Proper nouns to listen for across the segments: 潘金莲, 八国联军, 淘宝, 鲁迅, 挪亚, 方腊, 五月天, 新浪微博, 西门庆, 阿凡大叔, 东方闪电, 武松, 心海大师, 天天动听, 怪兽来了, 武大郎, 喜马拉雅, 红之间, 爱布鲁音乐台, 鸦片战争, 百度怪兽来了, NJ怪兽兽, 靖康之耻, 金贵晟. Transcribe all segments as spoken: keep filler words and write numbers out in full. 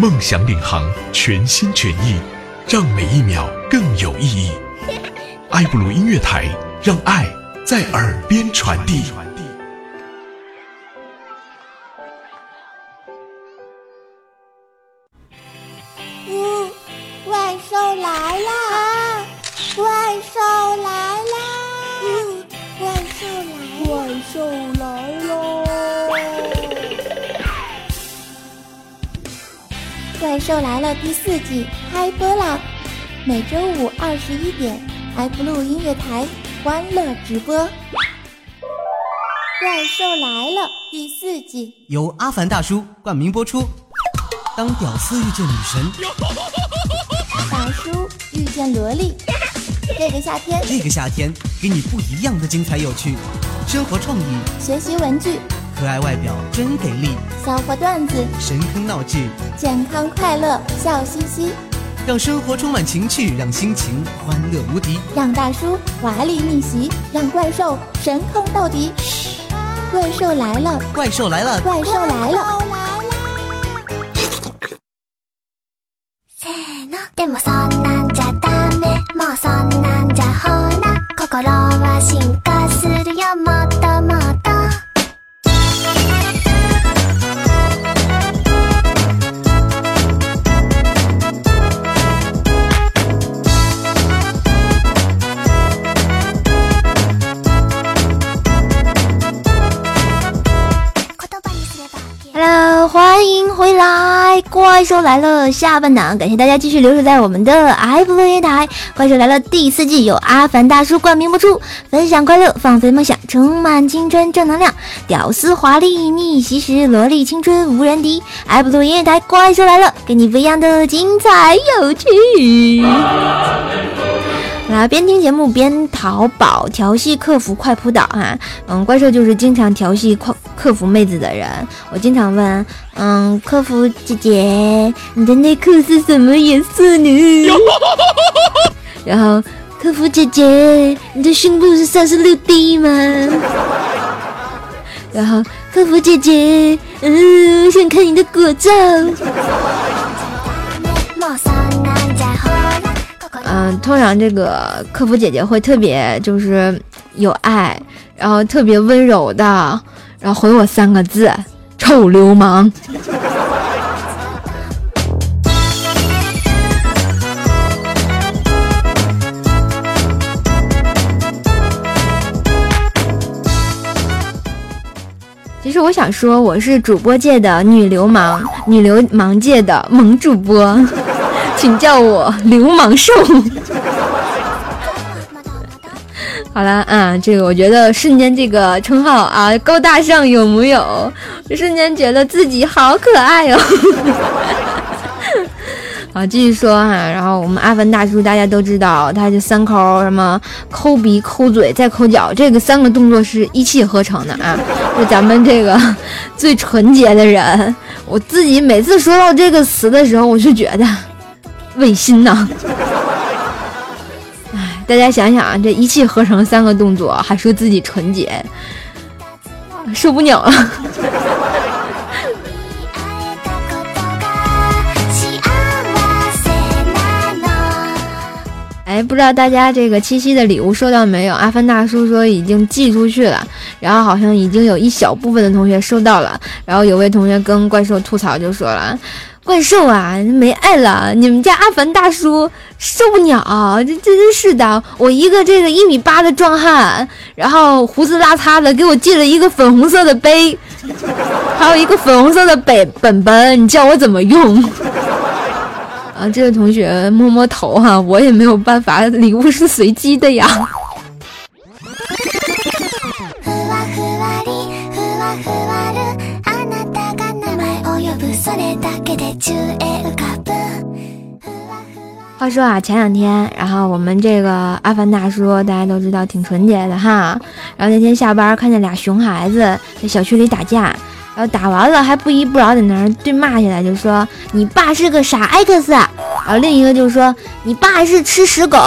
梦想领航，全心全意，让每一秒更有意义。爱布鲁音乐台，让爱在耳边传递。呜、嗯，怪兽来了！啊，怪兽来了！嗯，怪兽来了！怪兽来了！怪兽来了第四季开播啦！每周五二十一点，爱布鲁音乐台欢乐直播。怪兽来了第四季由阿凡大叔冠名播出。当屌丝遇见女神，大叔遇见萝莉，这个夏天，这个夏天给你不一样的精彩有趣，生活创意，学习文具。可爱外表真给力，笑话段子，神坑闹剧，健康快乐笑嘻嘻，让生活充满情趣，让心情欢乐无敌，让大叔华丽逆袭，让怪兽神坑到底。怪兽来了，怪兽来了，怪兽来了。でもそんなんじゃダメ、もうそんなんじゃほら、心は進化するよ、もっともっと。欢迎回来，怪兽来了下半档，感谢大家继续留守在我们的爱布鲁音乐台。怪兽来了第四季由阿凡大叔冠名播出，分享快乐，放飞梦想，充满青春正能量，屌丝华丽逆袭时，萝莉青春无人敌。爱布鲁音乐台，怪兽来了，给你不一样的精彩有趣。啊，边听节目边淘宝调戏客服快扑倒哈、啊，嗯，怪兽就是经常调戏客客服妹子的人。我经常问，嗯，客服姐姐，你的内裤是什么颜色呢？然后，客服姐姐，你的胸部是三十六 D 吗？然后，客服姐姐，嗯，我想看你的果照。嗯，通常这个客服姐姐会特别就是有爱，然后特别温柔的，然后回我三个字：臭流氓。其实我想说，我是主播界的女流氓，女流氓界的萌主播。请叫我流氓兽。好了啊，这个我觉得瞬间这个称号啊高大上有木有？瞬间觉得自己好可爱哦。好，继续说哈、啊，然后我们阿凡大叔大家都知道，他就三抠，什么抠鼻、抠嘴、再抠脚，这个三个动作是一气呵成的啊，是咱们这个最纯洁的人。我自己每次说到这个词的时候，我就觉得。违心呢、啊、哎，大家想想啊，这一气呵成三个动作，还说自己纯洁，受不了了。哎，不知道大家这个七夕的礼物收到没有？阿凡大叔说已经寄出去了，然后好像已经有一小部分的同学收到了，然后有位同学跟怪兽吐槽就说了。怪兽啊，没爱了！你们家阿凡大叔受不了，这真是的！我一个这个一米八的壮汉，然后胡子拉碴的，给我寄了一个粉红色的杯，还有一个粉红色的本本本，你叫我怎么用？啊，这位同学摸摸头哈、啊，我也没有办法，礼物是随机的呀。话说啊，前两天，然后我们这个阿凡大叔大家都知道挺纯洁的哈。然后那天下班看见俩熊孩子在小区里打架，然后打完了还不依不饶在那儿对骂起来，就说你爸是个傻 X， 然后另一个就说你爸是吃屎狗。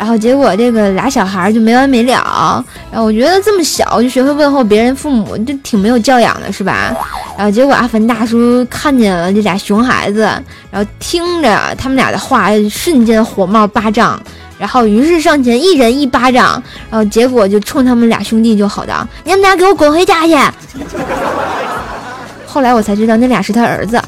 然后结果这个俩小孩就没完没了，然后我觉得这么小就学会问候别人父母，就挺没有教养的，是吧？然后结果阿凡大叔看见了这俩熊孩子，然后听着他们俩的话，瞬间火冒八丈，然后于是上前一人一巴掌，然后结果就冲他们俩兄弟就吼道：“你们俩给我滚回家去！”后来我才知道那俩是他儿子。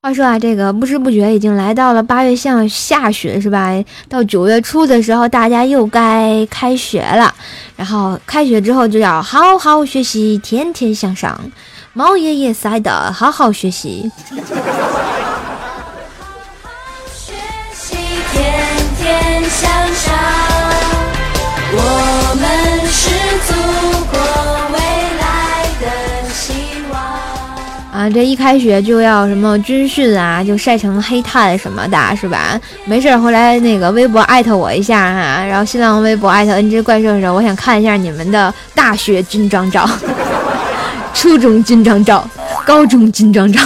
话说啊，这个不知不觉已经来到了八月向下旬，是吧？到九月初的时候，大家又该开学了。然后开学之后就要好好学习，天天向上。毛爷爷塞的好好学习，学习天天向上，我们是祖国未来的希望啊！这一开学就要什么军训啊，就晒成黑炭什么的，是吧？没事回来那个微博艾特我一下哈、啊，然后新浪微博艾特 N J 怪兽的时候，我想看一下你们的大学军装照。初中军装照，高中军装照。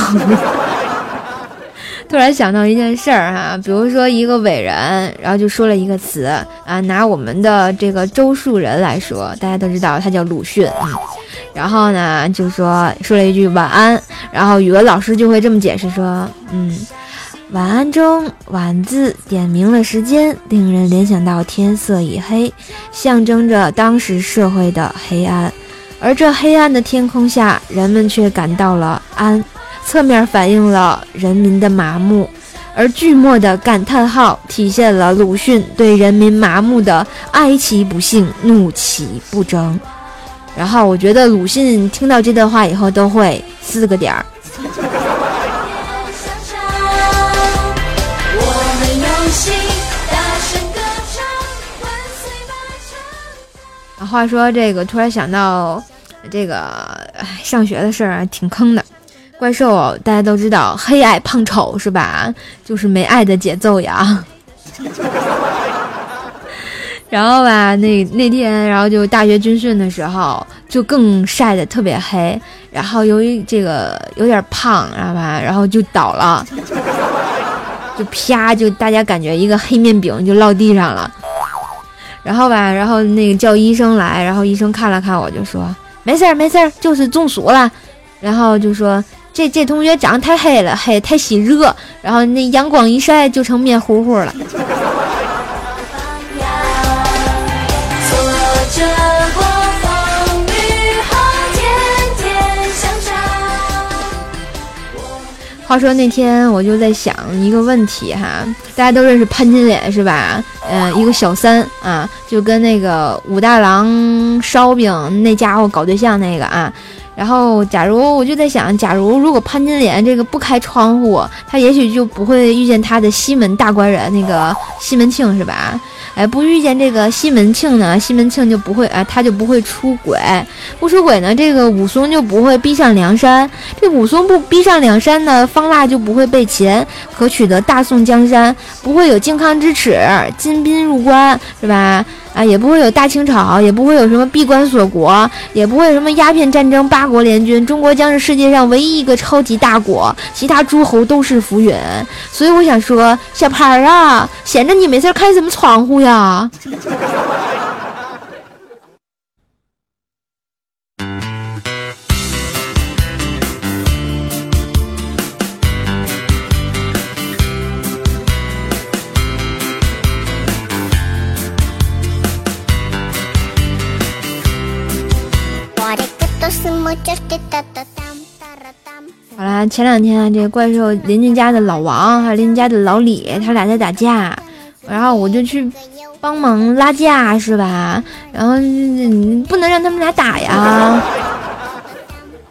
突然想到一件事儿、啊、哈，比如说一个伟人，然后就说了一个词啊，拿我们的这个周树人来说，大家都知道他叫鲁迅啊。然后呢，就说说了一句晚安，然后语文老师就会这么解释说，嗯，晚安中晚字点明了时间，令人联想到天色已黑，象征着当时社会的黑暗。而这黑暗的天空下，人们却感到了安，侧面反映了人民的麻木，而句末的感叹号体现了鲁迅对人民麻木的哀其不幸，怒其不争。然后我觉得鲁迅听到这段话以后都会四个点儿。话说这个，突然想到。这个上学的事儿、啊、挺坑的，怪兽大家都知道，黑矮胖丑是吧？就是没爱的节奏呀。然后吧，那那天，然后就大学军训的时候，就更晒得特别黑，然后由于这个有点胖，知道吧？然后就倒了，就啪，就大家感觉一个黑面饼就落地上了。然后吧，然后那个叫医生来，然后医生看了看我就说没事儿没事儿，就是中暑了。然后就说这这同学长得太黑了，黑太喜热，然后那阳光一晒就成面糊糊了。话说那天我就在想一个问题哈，大家都认识潘金莲是吧？呃，一个小三啊，就跟那个武大郎烧饼那家伙搞对象那个啊。然后假如我就在想，假如如果潘金莲这个不开窗户，他也许就不会遇见他的西门大官人那个西门庆是吧？哎，不遇见这个西门庆呢，西门庆就不会啊，他就不会出轨，不出轨呢，这个武松就不会逼上梁山，这武松不逼上梁山呢，方腊就不会被擒，可取得大宋江山，不会有靖康之耻，金兵入关是吧？啊，也不会有大清朝，也不会有什么闭关锁国，也不会有什么鸦片战争、八国联军，中国将是世界上唯一一个超级大国，其他诸侯都是浮云。所以我想说，小潘儿啊，闲着你没事开什么窗户呀？好啦，前两天、啊、这个怪兽邻居家的老王还有邻居家的老李，他俩在打架，然后我就去帮忙拉架是吧？然后不能让他们俩打呀。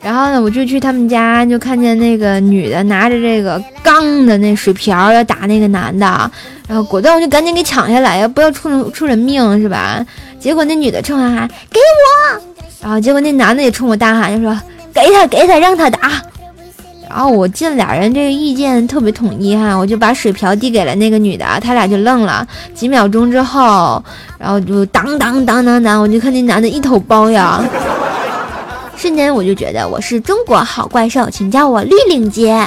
然后呢，我就去他们家，就看见那个女的拿着这个钢的那水瓢要打那个男的，然后果断我就赶紧给抢下来呀，不要出出人命是吧？结果那女的冲他喊给我。然后结果那男的也冲我大喊，就说给他给他让他打。然后我见俩人这个意见特别统一哈，我就把水瓢递给了那个女的，她俩就愣了。几秒钟之后，然后就当当当当当，我就看那男的一头包呀。瞬间我就觉得我是中国好怪兽，请叫我绿领结。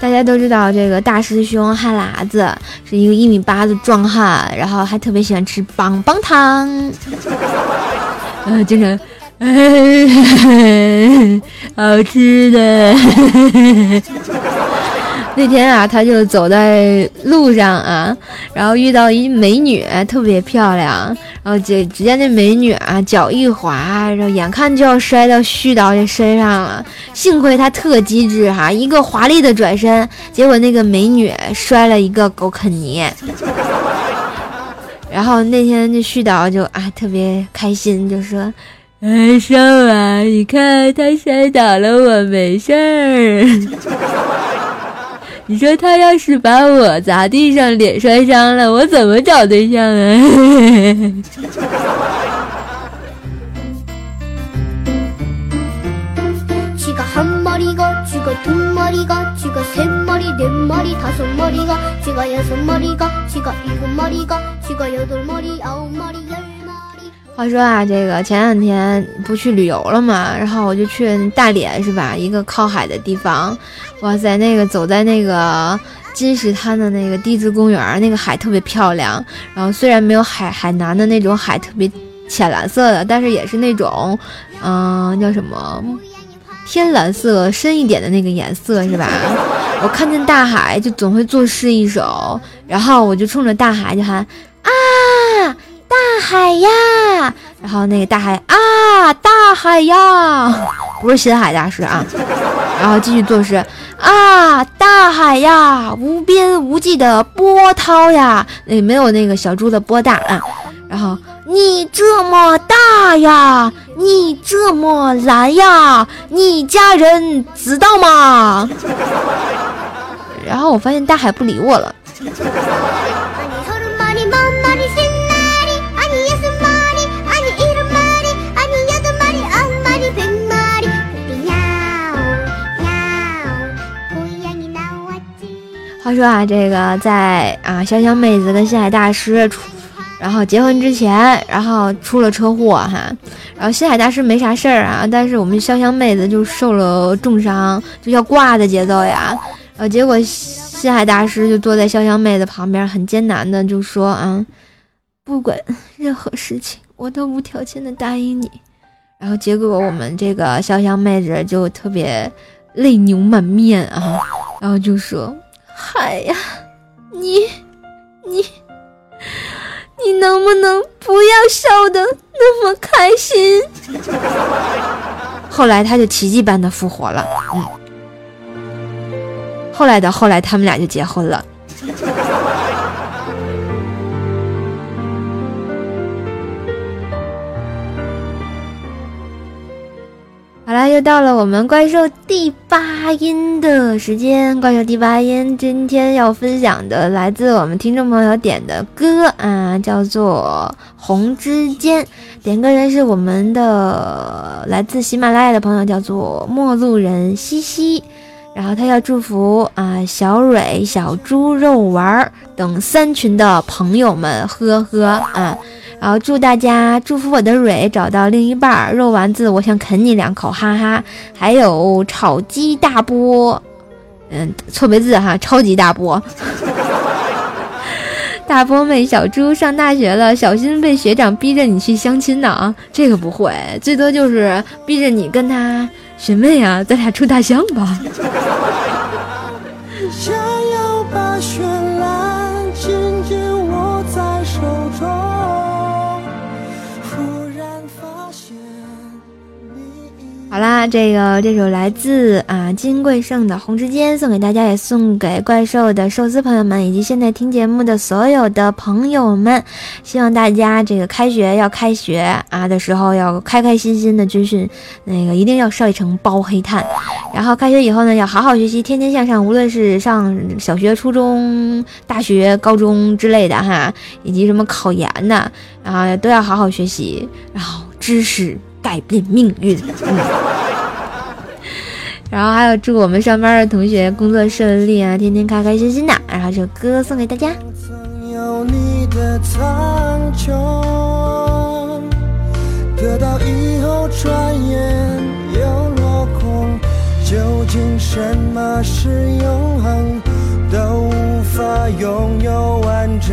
大家都知道这个大师兄旱喇子是一个一米八的壮汉，然后还特别喜欢吃棒棒糖，呃，经常好吃的。那天啊，他就走在路上啊，然后遇到一美女，特别漂亮，然后就只见那美女啊，脚一滑，然后眼看就要摔到絮到这身上了。幸亏他特机智哈、啊，一个华丽的转身，结果那个美女摔了一个狗啃泥。然后那天那絮到就啊特别开心，就说：“哎，上啊，你看他摔倒了，我没事儿。”你说他要是把我砸地上脸摔伤了，我怎么找对象啊？话说啊，这个前两天不去旅游了嘛，然后我就去大连是吧，一个靠海的地方。哇塞，那个走在那个金石滩的那个地质公园，那个海特别漂亮。然后虽然没有海海南的那种海特别浅蓝色的，但是也是那种嗯、呃、叫什么天蓝色深一点的那个颜色是吧。我看见大海就总会作诗一首，然后我就冲着大海就喊啊大海呀，然后那个大海啊，大海呀，不是心海大师啊，然后继续作诗啊，大海呀，无边无际的波涛呀，那没有那个小猪的波大啊，然后你这么大呀，你这么蓝呀，你家人知道吗？然后我发现大海不理我了。话说啊，这个在啊小小妹子跟心海大师出，然后结婚之前，然后出了车祸哈，然后心海大师没啥事儿啊，但是我们小小妹子就受了重伤，就要挂的节奏呀。呃，结果心海大师就坐在小小妹子旁边，很艰难的就说啊，不管任何事情，我都无条件的答应你。然后结果我们这个小小妹子就特别泪流满面啊，然后就说。海呀，你你你能不能不要笑得那么开心？后来他就奇迹般的复活了，嗯。后来的后来，他们俩就结婚了。好了，又到了我们怪兽第八音的时间。怪兽第八音今天要分享的来自我们听众朋友点的歌啊，叫做《红之间》。点歌人是我们的来自喜马拉雅的朋友，叫做陌路人西西。然后他要祝福啊小蕊、小猪肉丸等三群的朋友们，呵呵啊。然后祝大家祝福我的蕊找到另一半，肉丸子我想啃你两口，哈哈。还有炒鸡大波，嗯，错别字哈，超级大波。大波妹小猪上大学了，小心被学长逼着你去相亲呢啊！这个不会，最多就是逼着你跟他学妹啊，咱俩出大象吧。想要把雪兰紧紧握在手中。好啦，这个这首来自啊金贵晟的《红之间》送给大家，也送给怪兽的寿司朋友们，以及现在听节目的所有的朋友们。希望大家这个开学要开学啊的时候要开开心心的军训，那个一定要晒成包黑炭。然后开学以后呢，要好好学习，天天向上。无论是上小学、初中、大学、高中之类的哈，以及什么考研的啊，都要好好学习。然后知识改变命运、嗯、然后还有祝我们上班的同学工作顺利啊，天天开开心心的。然后这首歌送给大家，曾有你的苍穹，得到以后转眼又落空，究竟什么是永恒，都无法拥有完整。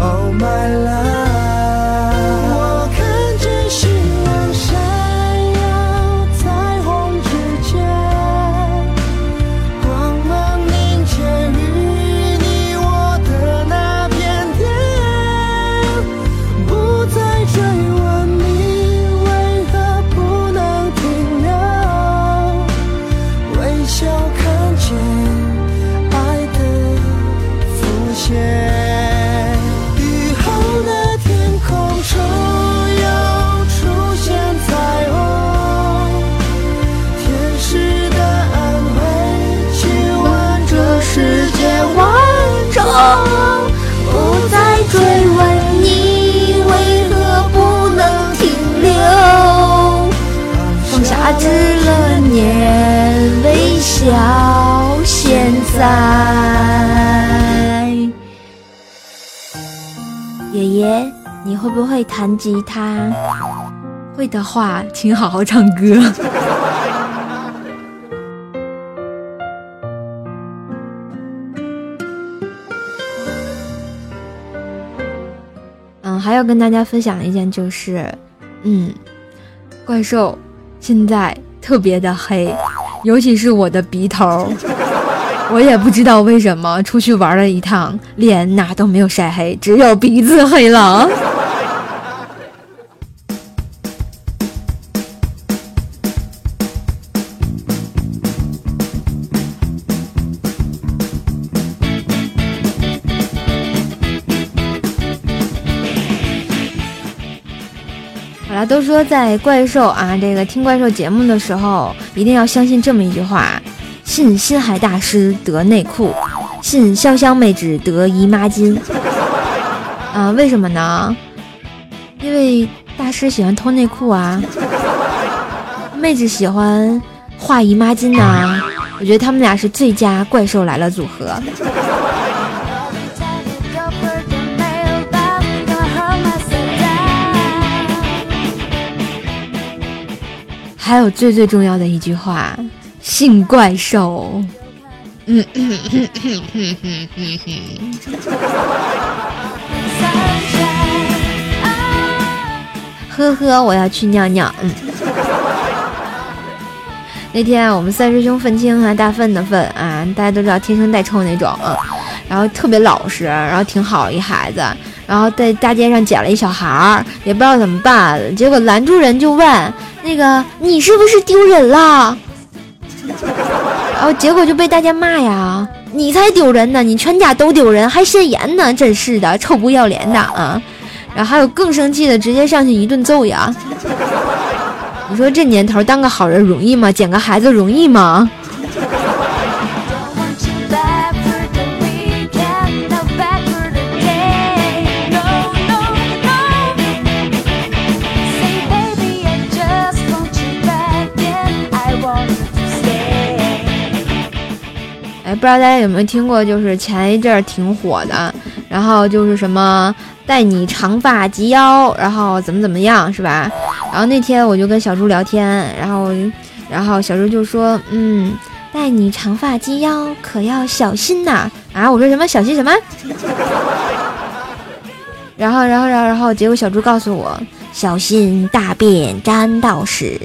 Oh my love，希望闪耀彩虹之间，光芒凝结于你我的那片天，不再追问你为何不能停留，微笑看见爱的浮现。值了年微笑，现在爷爷你会不会弹吉他？会的话请好好唱歌。嗯，还要跟大家分享一件，就是嗯怪兽现在特别的黑，尤其是我的鼻头，我也不知道为什么，出去玩了一趟，脸哪都没有晒黑，只有鼻子黑了。都说在怪兽啊这个听怪兽节目的时候一定要相信这么一句话，信心海大师得内裤，信潇湘妹纸得姨妈巾。啊为什么呢？因为大师喜欢偷内裤啊，妹纸喜欢画姨妈巾啊，我觉得他们俩是最佳怪兽来了组合。还有最最重要的一句话，信怪兽。嗯嗯嗯嗯嗯嗯嗯嗯。呵呵，我要去尿尿。嗯。那天我们三师兄愤青啊，大粪的粪啊，大家都知道天生带臭那种，嗯，然后特别老实，然后挺好一孩子，然后在大街上捡了一小孩儿，也不知道怎么办，结果拦住人就问。那个你是不是丢人了？然后结果就被大家骂呀，你才丢人呢，你全家都丢人，还现眼呢，真是的，臭不要脸的啊！然后还有更生气的，直接上去一顿揍呀！你说这年头当个好人容易吗？捡个孩子容易吗？不知道大家有没有听过，就是前一阵儿挺火的，然后就是什么带你长发及腰，然后怎么怎么样是吧？然后那天我就跟小猪聊天，然后然后小猪就说，嗯，带你长发及腰可要小心呐！啊，我说什么小心什么？然后然后然后然后结果小猪告诉我，小心大便沾到屎。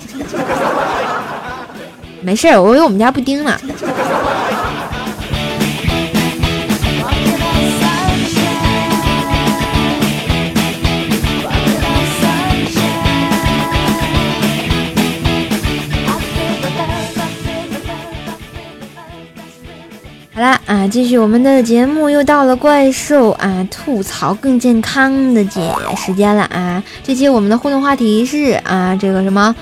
没事儿，我为我们家布丁呢。啊，继续我们的节目，又到了怪兽啊吐槽更健康的节时间了啊！这期我们的互动话题是啊，这个什么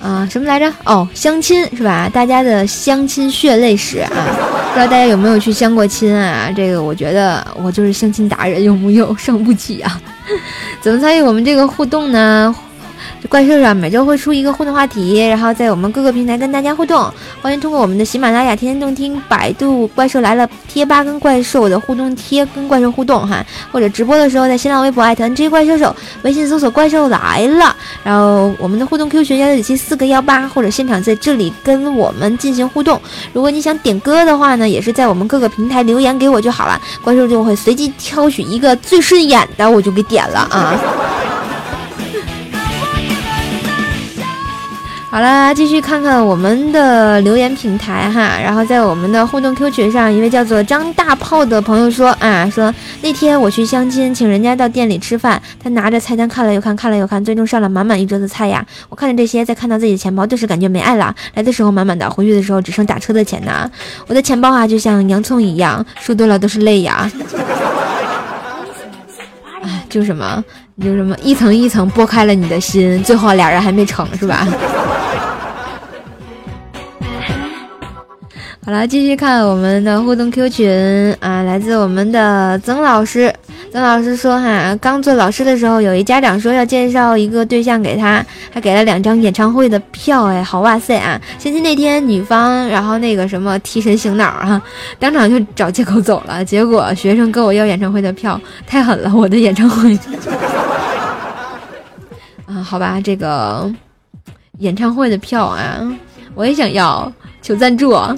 啊什么来着？哦，相亲是吧？大家的相亲血泪史啊，不知道大家有没有去相过亲啊？这个我觉得我就是相亲达人，有木有？伤不起啊！怎么参与我们这个互动呢？怪兽上每周会出一个互动话题，然后在我们各个平台跟大家互动。欢迎通过我们的喜马拉雅、天天动听、百度怪兽来了、贴吧跟怪兽的互动贴跟怪兽互动哈，或者直播的时候在新浪微博艾特 N J 怪兽手，微信搜索怪兽来了。然后我们的互动 Q 群幺九七四个幺八，或者现场在这里跟我们进行互动。如果你想点歌的话呢，也是在我们各个平台留言给我就好了，怪兽就会随机挑选一个最顺眼的，我就给点了啊。好啦，继续看看我们的留言平台哈，然后在我们的互动 Q 群上，一位叫做张大炮的朋友说啊，说那天我去相亲，请人家到店里吃饭，他拿着菜单看了又看，看了又看，最终上了满满一桌子菜呀。我看着这些，再看到自己的钱包，顿时感觉没爱了。来的时候满满的，回去的时候只剩打车的钱呢。我的钱包啊，就像洋葱一样，说多了都是泪呀。哎，就什么，就什么，一层一层剥开了你的心，最后俩人还没成，是吧？好了，继续看我们的互动 Q 群啊，来自我们的曾老师。曾老师说哈，刚做老师的时候，有一家长说要介绍一个对象给他，还给了两张演唱会的票，哎，好哇塞啊！相亲那天，女方然后那个什么提神醒脑啊，当场就找借口走了。结果学生跟我要演唱会的票，太狠了，我的演唱会啊，好吧，这个演唱会的票啊，我也想要。求赞助啊！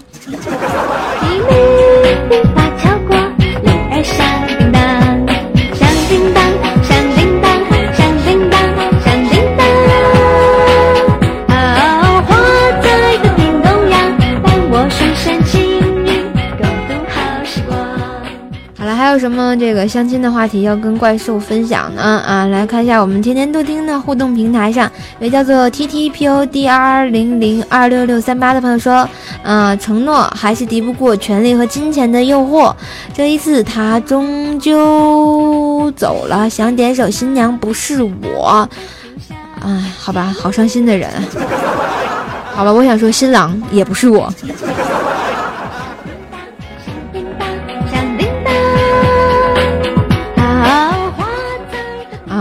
还有什么这个相亲的话题要跟怪兽分享呢？啊，来看一下我们天天都听的互动平台上，有叫做 T T P O D R 零零二六六三八的朋友说，啊、呃，承诺还是敌不过权力和金钱的诱惑，这一次他终究走了，想点首《新娘不是我》，哎，好吧，好伤心的人。好吧，我想说新郎也不是我。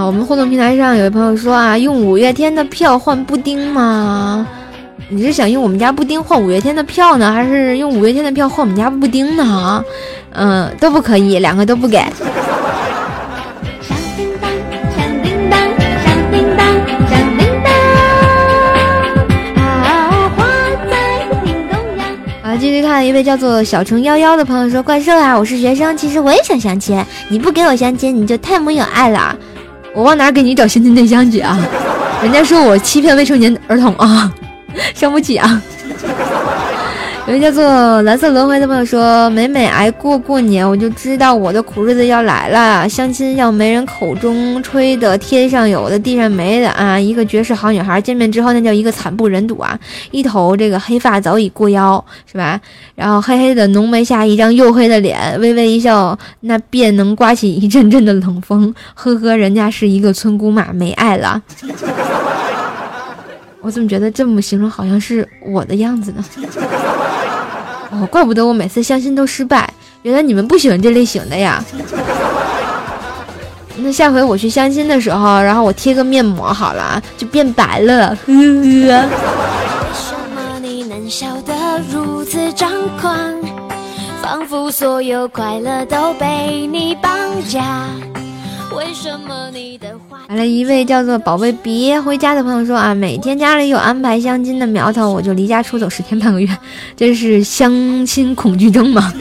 我们互动平台上有位朋友说啊，用五月天的票换布丁吗？你是想用我们家布丁换五月天的票呢，还是用五月天的票换我们家布丁呢？嗯，都不可以，两个都不给。继续看一位叫做小程幺幺的朋友说，怪兽啊，我是学生，其实我也想相亲，你不给我相亲，你就太没有爱了。我往哪给你找相亲对象去啊？人家说我欺骗未成年儿童啊，伤不起啊。有一位叫做蓝色轮回的朋友说，每每挨过过年，我就知道我的苦日子要来了。相亲要没人口中吹的，天上有的，地上没的啊！一个绝世好女孩，见面之后那叫一个惨不忍睹啊！一头这个黑发早已过腰，是吧？然后黑黑的浓眉下，一张黝黑的脸，微微一笑，那便能刮起一阵阵的冷风。呵呵，人家是一个村姑妈，没爱了。我怎么觉得这么形容好像是我的样子呢？哦，怪不得我每次相亲都失败，原来你们不喜欢这类型的呀。那下回我去相亲的时候，然后我贴个面膜好了，就变白了。呵呵。为什么你能笑得如此张狂，仿佛所有快乐都被你绑架。为什么你的话来了，一位叫做宝贝别回家的朋友说啊，每天家里有安排相亲的苗头，我就离家出走十天半个月，这是相亲恐惧症吗？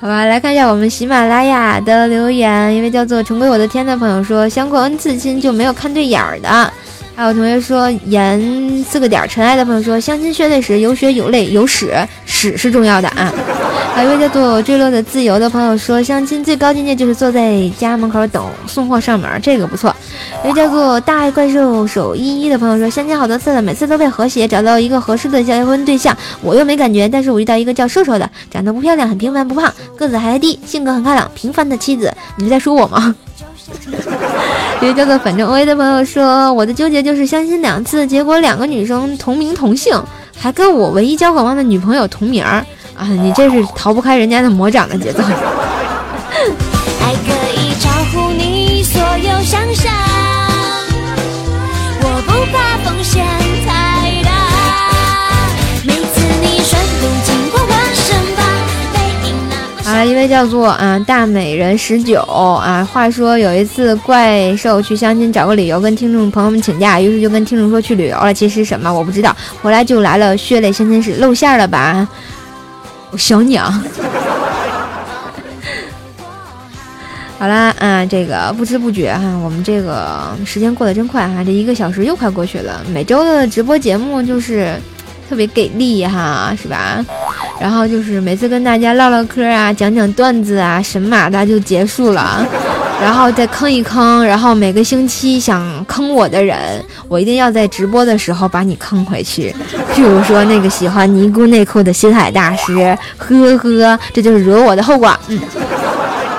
好吧，来看一下我们喜马拉雅的留言，一位叫做重归我的天的朋友说，相过 N 次亲就没有看对眼儿的。还有同学说沿四个点尘埃的朋友说，相亲血泪史有血有泪有屎，屎是重要的啊。还有一位叫做坠落的自由的朋友说，相亲最高境界就是坐在家门口等送货上门，这个不错。一位叫做大爱怪兽手一一的朋友说，相亲好多次了，每次都被和谐找到一个合适的结婚对象，我又没感觉，但是我遇到一个叫瘦瘦的，长得不漂亮，很平凡不胖，个子还低，性格很开朗，平凡的妻子，你是在说我吗？一位叫做反正 O A 的朋友说，我的纠结就是相亲两次，结果两个女生同名同姓，还跟我唯一交往的女朋友同名啊！你这是逃不开人家的魔掌的节奏。爱可以超乎你所有想象，我不怕风险太大，每次你瞬间经过我身旁。啊，一位叫做啊大美人十九啊，话说有一次怪兽去相亲，找个理由跟听众朋友们请假，于是就跟听众说去旅游了，其实什么我不知道，回来就来了血泪相亲史，露馅了吧，我想你啊。好啦，啊，这个不知不觉哈、啊，我们这个时间过得真快哈、啊，这一个小时又快过去了。每周的直播节目就是特别给力哈，是吧？然后就是每次跟大家唠唠嗑啊，讲讲段子啊，神马的就结束了，然后再坑一坑，然后每个星期想坑我的人，我一定要在直播的时候把你坑回去。譬如说那个喜欢尼姑内裤的心海大师，呵呵，这就是惹我的后果。嗯，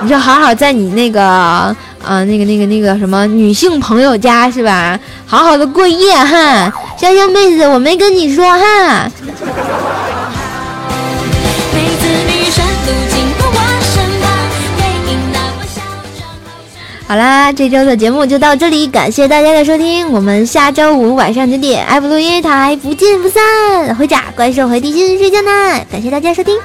你就好好在你那个啊、呃、那个那个那个什么女性朋友家是吧？好好的过夜哈，香香妹子，我没跟你说哈。好啦，这周的节目就到这里，感谢大家的收听，我们下周五晚上九点爱普录音乐台不见不散。回家怪兽回地心睡觉呢，感谢大家收听。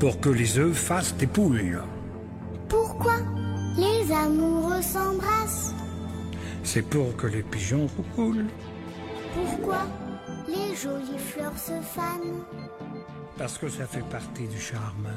Pour que les œufs fassent des poules. Pourquoi les amoureux s'embrassent? C'est pour que les pigeons roulent. Pourquoi les jolies fleurs se fanent? Parce que ça fait partie du charme.